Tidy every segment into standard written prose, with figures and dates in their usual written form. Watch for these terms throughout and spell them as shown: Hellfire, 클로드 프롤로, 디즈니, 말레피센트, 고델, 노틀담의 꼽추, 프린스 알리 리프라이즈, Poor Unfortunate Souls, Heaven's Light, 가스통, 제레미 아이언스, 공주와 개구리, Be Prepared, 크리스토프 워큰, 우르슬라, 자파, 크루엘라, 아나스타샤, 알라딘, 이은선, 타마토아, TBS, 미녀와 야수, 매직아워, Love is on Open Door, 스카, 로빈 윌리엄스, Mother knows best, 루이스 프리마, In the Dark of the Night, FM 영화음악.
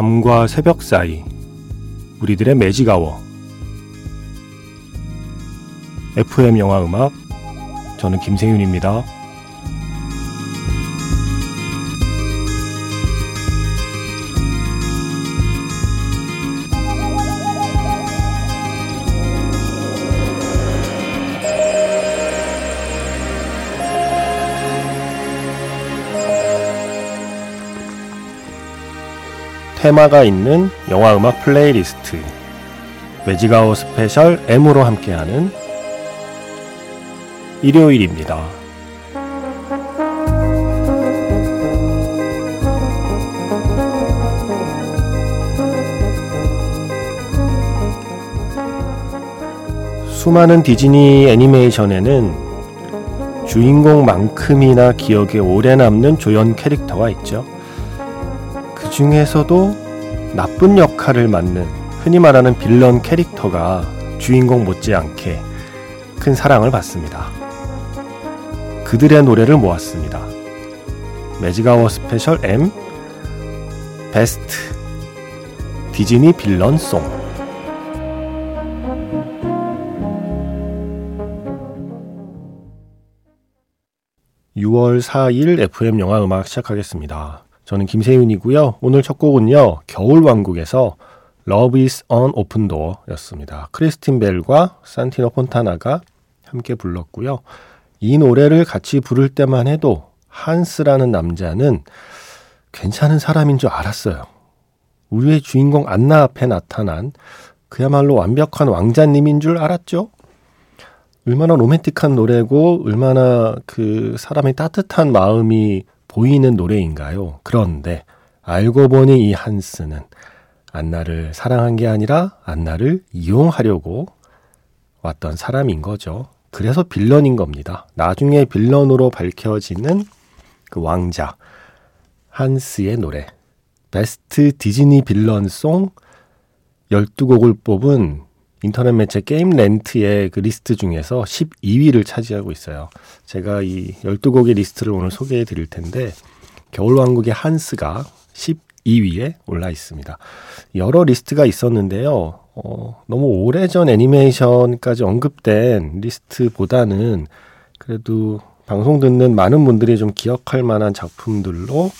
밤과 새벽 사이 우리들의 매직아워 FM 영화음악, 저는 김세윤입니다. 테마가 있는 영화음악 플레이리스트 매직아워 스페셜 M으로 함께하는 일요일입니다. 수많은 디즈니 애니메이션에는 주인공만큼이나 기억에 오래 남는 조연 캐릭터가 있죠. 중에서도 나쁜 역할을 맡는 흔히 말하는 빌런 캐릭터가 주인공 못지않게 큰 사랑을 받습니다. 그들의 노래를 모았습니다. 매직아워 스페셜 M 베스트 디즈니 빌런송. (6월 4일) FM 영화 음악 시작하겠습니다. 저는 김세윤이고요. 오늘 첫 곡은요, 겨울왕국에서 Love is on Open Door 였습니다. 크리스틴 벨과 산티노 폰타나가 함께 불렀고요. 이 노래를 같이 부를 때만 해도 한스라는 남자는 괜찮은 사람인 줄 알았어요. 우리의 주인공 안나 앞에 나타난 그야말로 완벽한 왕자님인 줄 알았죠? 얼마나 로맨틱한 노래고 얼마나 그 사람의 따뜻한 마음이 보이는 노래인가요? 그런데 알고 보니 이 한스는 안나를 사랑한 게 아니라 안나를 이용하려고 왔던 사람인 거죠. 그래서 빌런인 겁니다. 나중에 빌런으로 밝혀지는 그 왕자 한스의 노래 베스트 디즈니 빌런송 12곡을 뽑은 인터넷 매체 게임 렌트의 그 리스트 중에서 12위를 차지하고 있어요. 제가 이 12곡의 리스트를 오늘 소개해 드릴 텐데 겨울왕국의 한스가 12위에 올라 있습니다. 여러 리스트가 있었는데요. 너무 오래전 애니메이션까지 언급된 리스트보다는 그래도 방송 듣는 많은 분들이 좀 기억할 만한 작품들로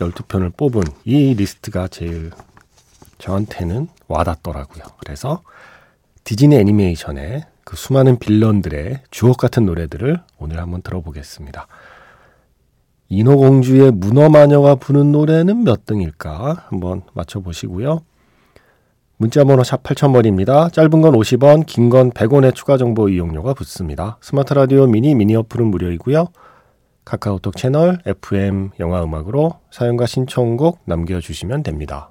12편을 뽑은 이 리스트가 제일 저한테는 와닿더라고요. 그래서 디즈니 애니메이션의 그 수많은 빌런들의 주옥 같은 노래들을 오늘 한번 들어보겠습니다. 인어공주의 문어마녀가 부는 노래는 몇 등일까 한번 맞춰보시고요. 문자번호 샵 8000번입니다. 짧은 건 50원, 긴 건 100원의 추가 정보 이용료가 붙습니다. 스마트 라디오 미니 어플은 무료이고요. 카카오톡 채널 FM 영화음악으로 사연과 신청곡 남겨주시면 됩니다.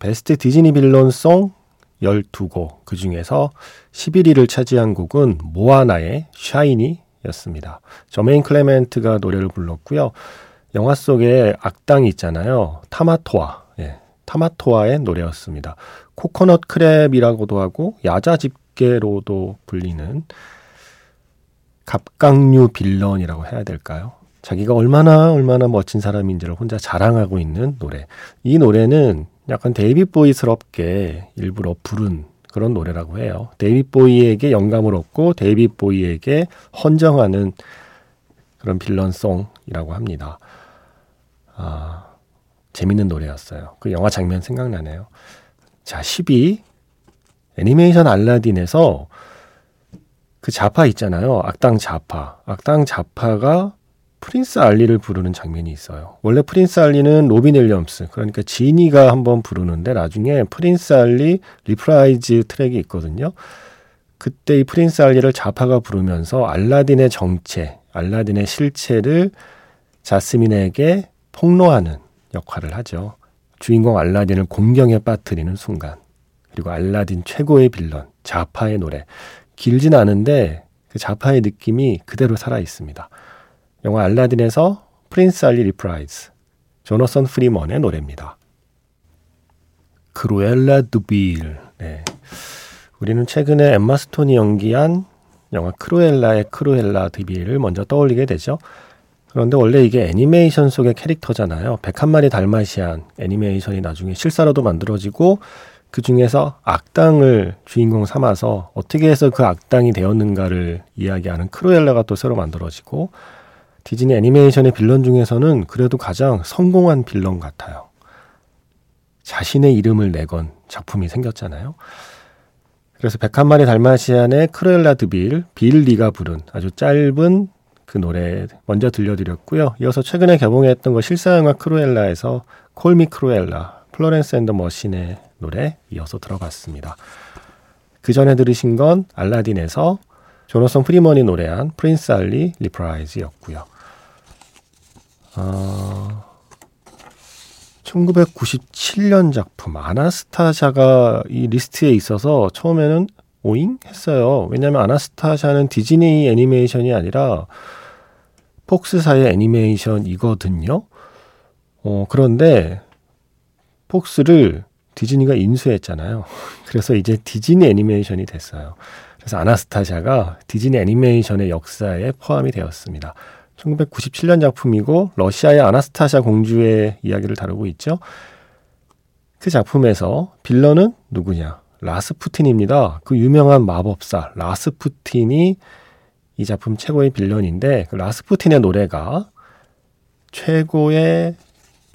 베스트 디즈니 빌런송 12곡, 그 중에서 11위를 차지한 곡은 모아나의 샤이니였습니다. 저메인 클레멘트가 노래를 불렀고요. 영화 속에 악당이 있잖아요. 타마토아, 타마토아의 노래였습니다. 코코넛 크랩이라고도 하고 야자집게로도 불리는 갑각류 빌런이라고 해야 될까요? 자기가 얼마나 멋진 사람인지를 혼자 자랑하고 있는 노래. 이 노래는 약간 데이빗 보이스럽게 일부러 부른 그런 노래라고 해요. 데이빗 보이에게 영감을 얻고 데이빗 보이에게 헌정하는 그런 빌런송이라고 합니다. 재밌는 노래였어요. 그 영화 장면 생각나네요. 자, 10위 애니메이션 알라딘에서 그 자파 있잖아요. 악당 자파가 프린스 알리를 부르는 장면이 있어요. 원래 프린스 알리는 로빈 윌리엄스, 그러니까 지니가 한번 부르는데 나중에 프린스 알리 리프라이즈 트랙이 있거든요. 그때 이 프린스 알리를 자파가 부르면서 알라딘의 정체, 알라딘의 실체를 자스민에게 폭로하는 역할을 하죠. 주인공 알라딘을 공경에 빠뜨리는 순간, 그리고 알라딘 최고의 빌런 자파의 노래, 길진 않은데 그 자파의 느낌이 그대로 살아있습니다. 영화 알라딘에서 프린스 알리 리프라이즈, 조너선 프리먼의 노래입니다. 크루엘라 드빌. 네. 우리는 최근에 엠마 스톤이 연기한 영화 크루엘라의 크루엘라 드빌을 먼저 떠올리게 되죠. 그런데 원래 이게 애니메이션 속의 캐릭터잖아요. 101마리 달마시안 애니메이션이 나중에 실사로도 만들어지고 그 중에서 악당을 주인공 삼아서 어떻게 해서 그 악당이 되었는가를 이야기하는 크루엘라가 또 새로 만들어지고, 디즈니 애니메이션의 빌런 중에서는 그래도 가장 성공한 빌런 같아요. 자신의 이름을 내건 작품이 생겼잖아요. 그래서 101마리 달마시안의 크루엘라 드빌, 빌리가 부른 아주 짧은 그 노래 먼저 들려드렸고요. 이어서 최근에 개봉했던 거 실사영화 크루엘라에서 콜미 크루엘라, 플로렌스 앤 더 머신의 노래 이어서 들어봤습니다. 그 전에 들으신 건 알라딘에서 조너선 프리먼이 노래한 프린스 알리 리프라이즈였고요. 1997년 작품 아나스타샤가 이 리스트에 있어서 처음에는 오잉? 했어요. 왜냐하면 아나스타샤는 디즈니 애니메이션이 아니라 폭스사의 애니메이션이거든요. 그런데 폭스를 디즈니가 인수했잖아요. 그래서 이제 디즈니 애니메이션이 됐어요. 그래서 아나스타샤가 디즈니 애니메이션의 역사에 포함이 되었습니다. 1997년 작품이고 러시아의 아나스타샤 공주의 이야기를 다루고 있죠. 그 작품에서 빌런은 누구냐? 라스푸틴입니다. 그 유명한 마법사 라스푸틴이 이 작품 최고의 빌런인데, 그 라스푸틴의 노래가 최고의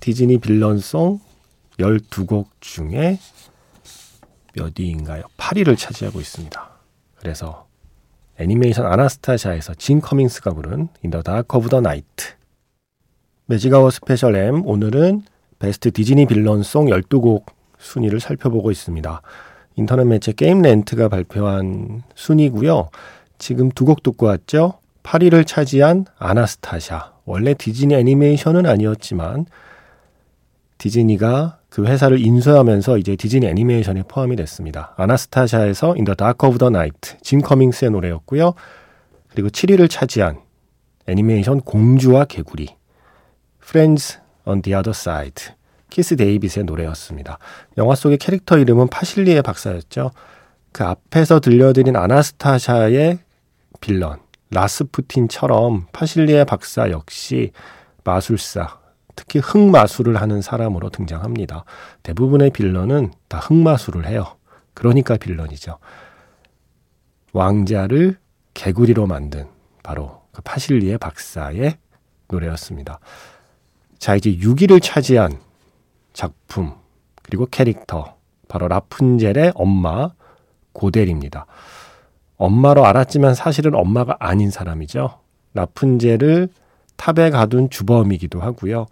디즈니 빌런송 12곡 중에 몇 위인가요? 8위를 차지하고 있습니다. 그래서 애니메이션 아나스타샤에서 진 커밍스가 부른 In the Dark of the Night. 매직아워 스페셜 M, 오늘은 베스트 디즈니 빌런송 12곡 순위를 살펴보고 있습니다. 인터넷 매체 게임 렌트가 발표한 순위고요. 지금 두 곡 듣고 왔죠. 8위를 차지한 아나스타샤. 원래 디즈니 애니메이션은 아니었지만 디즈니가 그 회사를 인수하면서 이제 디즈니 애니메이션에 포함이 됐습니다. 아나스타샤에서 In the Dark of the Night, 짐 커밍스의 노래였고요. 그리고 7위를 차지한 애니메이션 공주와 개구리, Friends on the Other Side, 키스 데이빗의 노래였습니다. 영화 속의 캐릭터 이름은 파실리에 박사였죠. 그 앞에서 들려드린 아나스타샤의 빌런 라스푸틴처럼 파실리에 박사 역시 마술사, 특히 흑마술을 하는 사람으로 등장합니다. 대부분의 빌런은 다 흑마술을 해요. 그러니까 빌런이죠. 왕자를 개구리로 만든 바로 그 파실리에 박사의 노래였습니다. 자, 이제 6위를 차지한 작품 그리고 캐릭터, 바로 라푼젤의 엄마 고델입니다. 엄마로 알았지만 사실은 엄마가 아닌 사람이죠. 라푼젤을 탑에 가둔 주범이기도 하고요.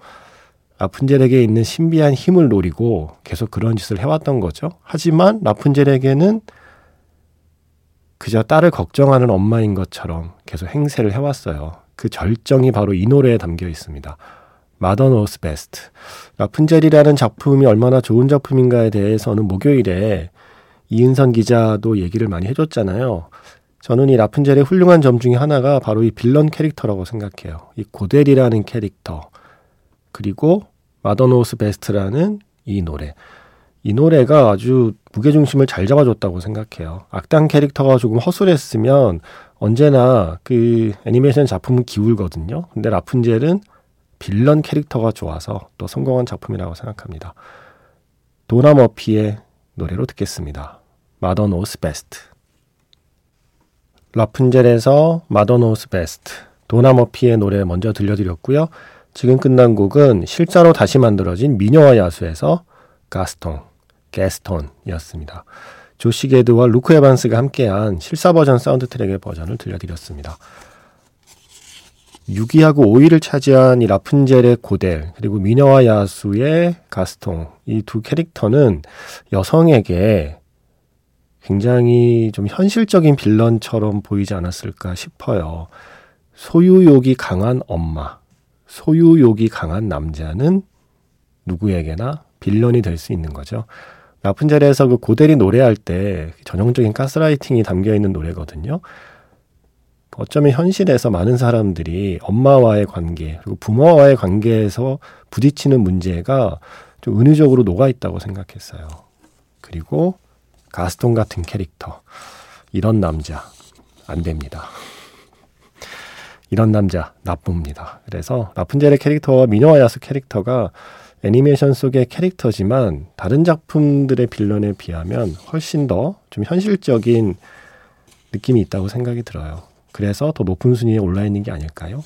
라푼젤에게 있는 신비한 힘을 노리고 계속 그런 짓을 해왔던 거죠. 하지만 라푼젤에게는 그저 딸을 걱정하는 엄마인 것처럼 계속 행세를 해왔어요. 그 절정이 바로 이 노래에 담겨 있습니다. Mother knows best. 라푼젤이라는 작품이 얼마나 좋은 작품인가에 대해서는 목요일에 이은선 기자도 얘기를 많이 해줬잖아요. 저는 이 라푼젤의 훌륭한 점 중에 하나가 바로 이 빌런 캐릭터라고 생각해요. 이 고델이라는 캐릭터, 그리고 Mother knows best라는 이 노래. 이 노래가 아주 무게중심을 잘 잡아줬다고 생각해요. 악당 캐릭터가 조금 허술했으면 언제나 그 애니메이션 작품은 기울거든요. 근데 라푼젤은 빌런 캐릭터가 좋아서 또 성공한 작품이라고 생각합니다. 도나 머피의 노래로 듣겠습니다. Mother knows best. 라푼젤에서 Mother knows best, 도나 머피의 노래 먼저 들려드렸고요. 지금 끝난 곡은 실사로 다시 만들어진 미녀와 야수에서 가스통, 가스톤이었습니다. 조시 게드와 루크 에반스가 함께한 실사 버전 사운드 트랙의 버전을 들려드렸습니다. 6위하고 5위를 차지한 이 라푼젤의 고델, 그리고 미녀와 야수의 가스통, 이 두 캐릭터는 여성에게 굉장히 좀 현실적인 빌런처럼 보이지 않았을까 싶어요. 소유욕이 강한 엄마, 소유욕이 강한 남자는 누구에게나 빌런이 될 수 있는 거죠. 나쁜 자리에서 그 고델이 노래할 때 전형적인 가스라이팅이 담겨있는 노래거든요. 어쩌면 현실에서 많은 사람들이 엄마와의 관계, 그리고 부모와의 관계에서 부딪히는 문제가 좀 은유적으로 녹아있다고 생각했어요. 그리고 가스통 같은 캐릭터, 이런 남자 안 됩니다. 이런 남자 나쁩니다. 그래서 라푼젤의 캐릭터와 미녀와 야수 캐릭터가 애니메이션 속의 캐릭터지만 다른 작품들의 빌런에 비하면 훨씬 더 좀 현실적인 느낌이 있다고 생각이 들어요. 그래서 더 높은 순위에 올라있는 게 아닐까요?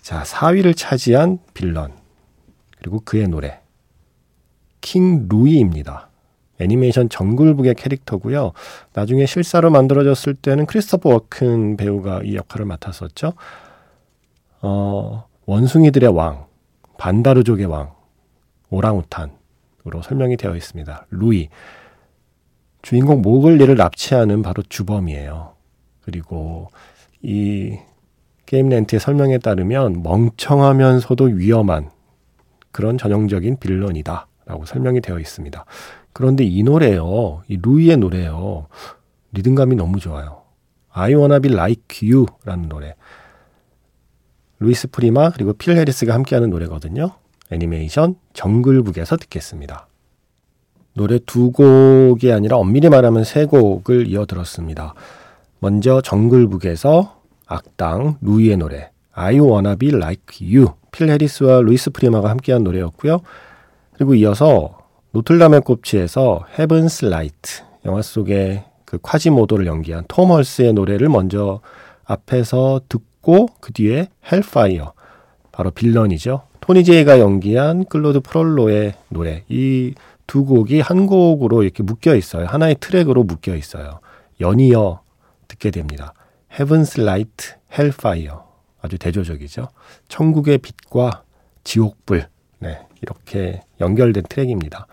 자, 4위를 차지한 빌런, 그리고 그의 노래, 킹 루이입니다. 애니메이션 정글북의 캐릭터고요. 나중에 실사로 만들어졌을 때는 크리스토프 워큰 배우가 이 역할을 맡았었죠. 원숭이들의 왕, 반다르족의 왕, 오랑우탄으로 설명이 되어 있습니다. 루이, 주인공 모글리를 납치하는 바로 주범이에요. 그리고 이 게임 렌트의 설명에 따르면 멍청하면서도 위험한 그런 전형적인 빌런이다 라고 설명이 되어 있습니다. 그런데 이 노래요, 이 루이의 노래요, 리듬감이 너무 좋아요. I wanna be like you 라는 노래, 루이스 프리마 그리고 필 해리스가 함께하는 노래거든요. 애니메이션 정글북에서 듣겠습니다. 노래 두 곡이 아니라 엄밀히 말하면 세 곡을 이어들었습니다. 먼저 정글북에서 악당 루이의 노래 I wanna be like you, 필 해리스와 루이스 프리마가 함께한 노래였고요. 그리고 이어서 노틀담의 꼽추에서 Heaven's Light, 영화 속의 그 콰지모도를 연기한 톰 헐스의 노래를 먼저 앞에서 듣고 그 뒤에 Hellfire, 바로 빌런이죠. 토니 제이가 연기한 클로드 프롤로의 노래, 이 두 곡이 한 곡으로 이렇게 묶여 있어요. 하나의 트랙으로 묶여 있어요. 연이어 듣게 됩니다. Heaven's Light, Hellfire, 아주 대조적이죠. 천국의 빛과 지옥불, 네, 이렇게 연결된 트랙입니다.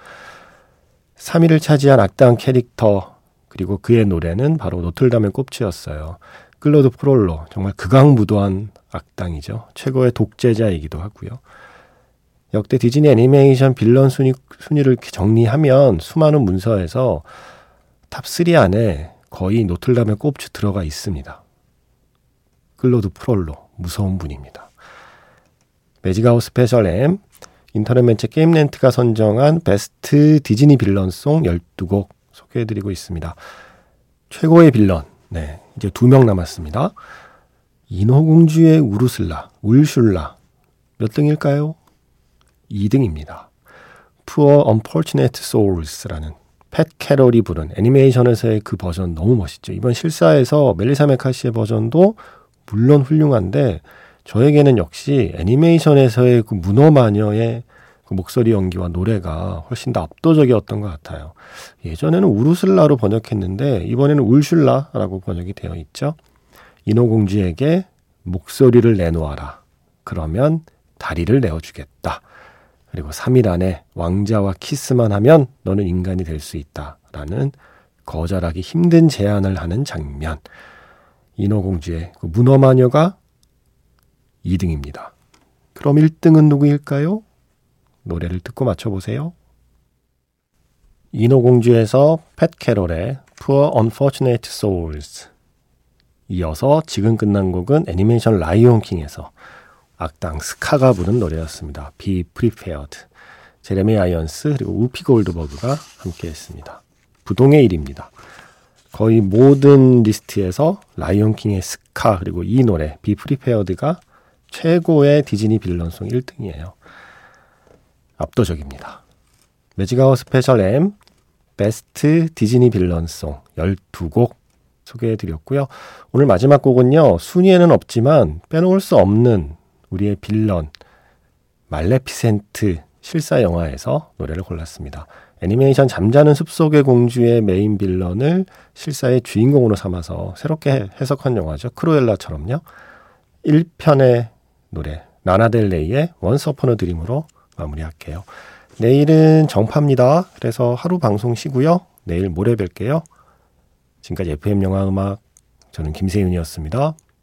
3위를 차지한 악당 캐릭터, 그리고 그의 노래는 바로 노틀담의 꼽추였어요. 클로드 프롤로, 정말 극악무도한 악당이죠. 최고의 독재자이기도 하고요. 역대 디즈니 애니메이션 빌런 순위를 정리하면 수많은 문서에서 탑3 안에 거의 노틀담의 꼽추 들어가 있습니다. 클로드 프롤로, 무서운 분입니다. 매직아워 스페셜 M, 인터넷맨체 게임렌트가 선정한 베스트 디즈니 빌런송 12곡 소개해드리고 있습니다. 최고의 빌런, 네, 이제 2명 남았습니다. 인어공주의 우르슬라, 울슐라 몇 등일까요? 2등입니다. Poor Unfortunate Souls라는 팻 캐럴이 부른 애니메이션에서의 그 버전 너무 멋있죠. 이번 실사에서 멜리사 메카시의 버전도 물론 훌륭한데 저에게는 역시 애니메이션에서의 그 문어마녀의 그 목소리 연기와 노래가 훨씬 더 압도적이었던 것 같아요. 예전에는 우르슬라로 번역했는데 이번에는 울슐라라고 번역이 되어 있죠. 인어공주에게 목소리를 내놓아라. 그러면 다리를 내어주겠다. 그리고 3일 안에 왕자와 키스만 하면 너는 인간이 될 수 있다라는 거절하기 힘든 제안을 하는 장면. 인어공주의 그 문어마녀가 2등입니다. 그럼 1등은 누구일까요? 노래를 듣고 맞춰보세요. 인어공주에서 팻 캐럴의 Poor Unfortunate Souls, 이어서 지금 끝난 곡은 애니메이션 라이온킹에서 악당 스카가 부른 노래였습니다. Be Prepared, 제레미 아이언스 그리고 우피 골드버그가 함께했습니다. 부동의 일입니다. 거의 모든 리스트에서 라이온킹의 스카 그리고 이 노래 Be Prepared가 최고의 디즈니 빌런송 1등이에요. 압도적입니다. 매직아워 스페셜 M, 베스트 디즈니 빌런송 12곡 소개해드렸고요. 오늘 마지막 곡은요, 순위에는 없지만 빼놓을 수 없는 우리의 빌런 말레피센트 실사 영화에서 노래를 골랐습니다. 애니메이션 잠자는 숲속의 공주의 메인 빌런을 실사의 주인공으로 삼아서 새롭게 해석한 영화죠. 크루엘라처럼요. 1편의 노래 나나델레이의 Once Upon a Dream으로 마무리할게요. 내일은 정파입니다. 그래서 하루 방송 쉬고요. 내일 모레 뵐게요. 지금까지 FM 영화음악, 저는 김세윤이었습니다.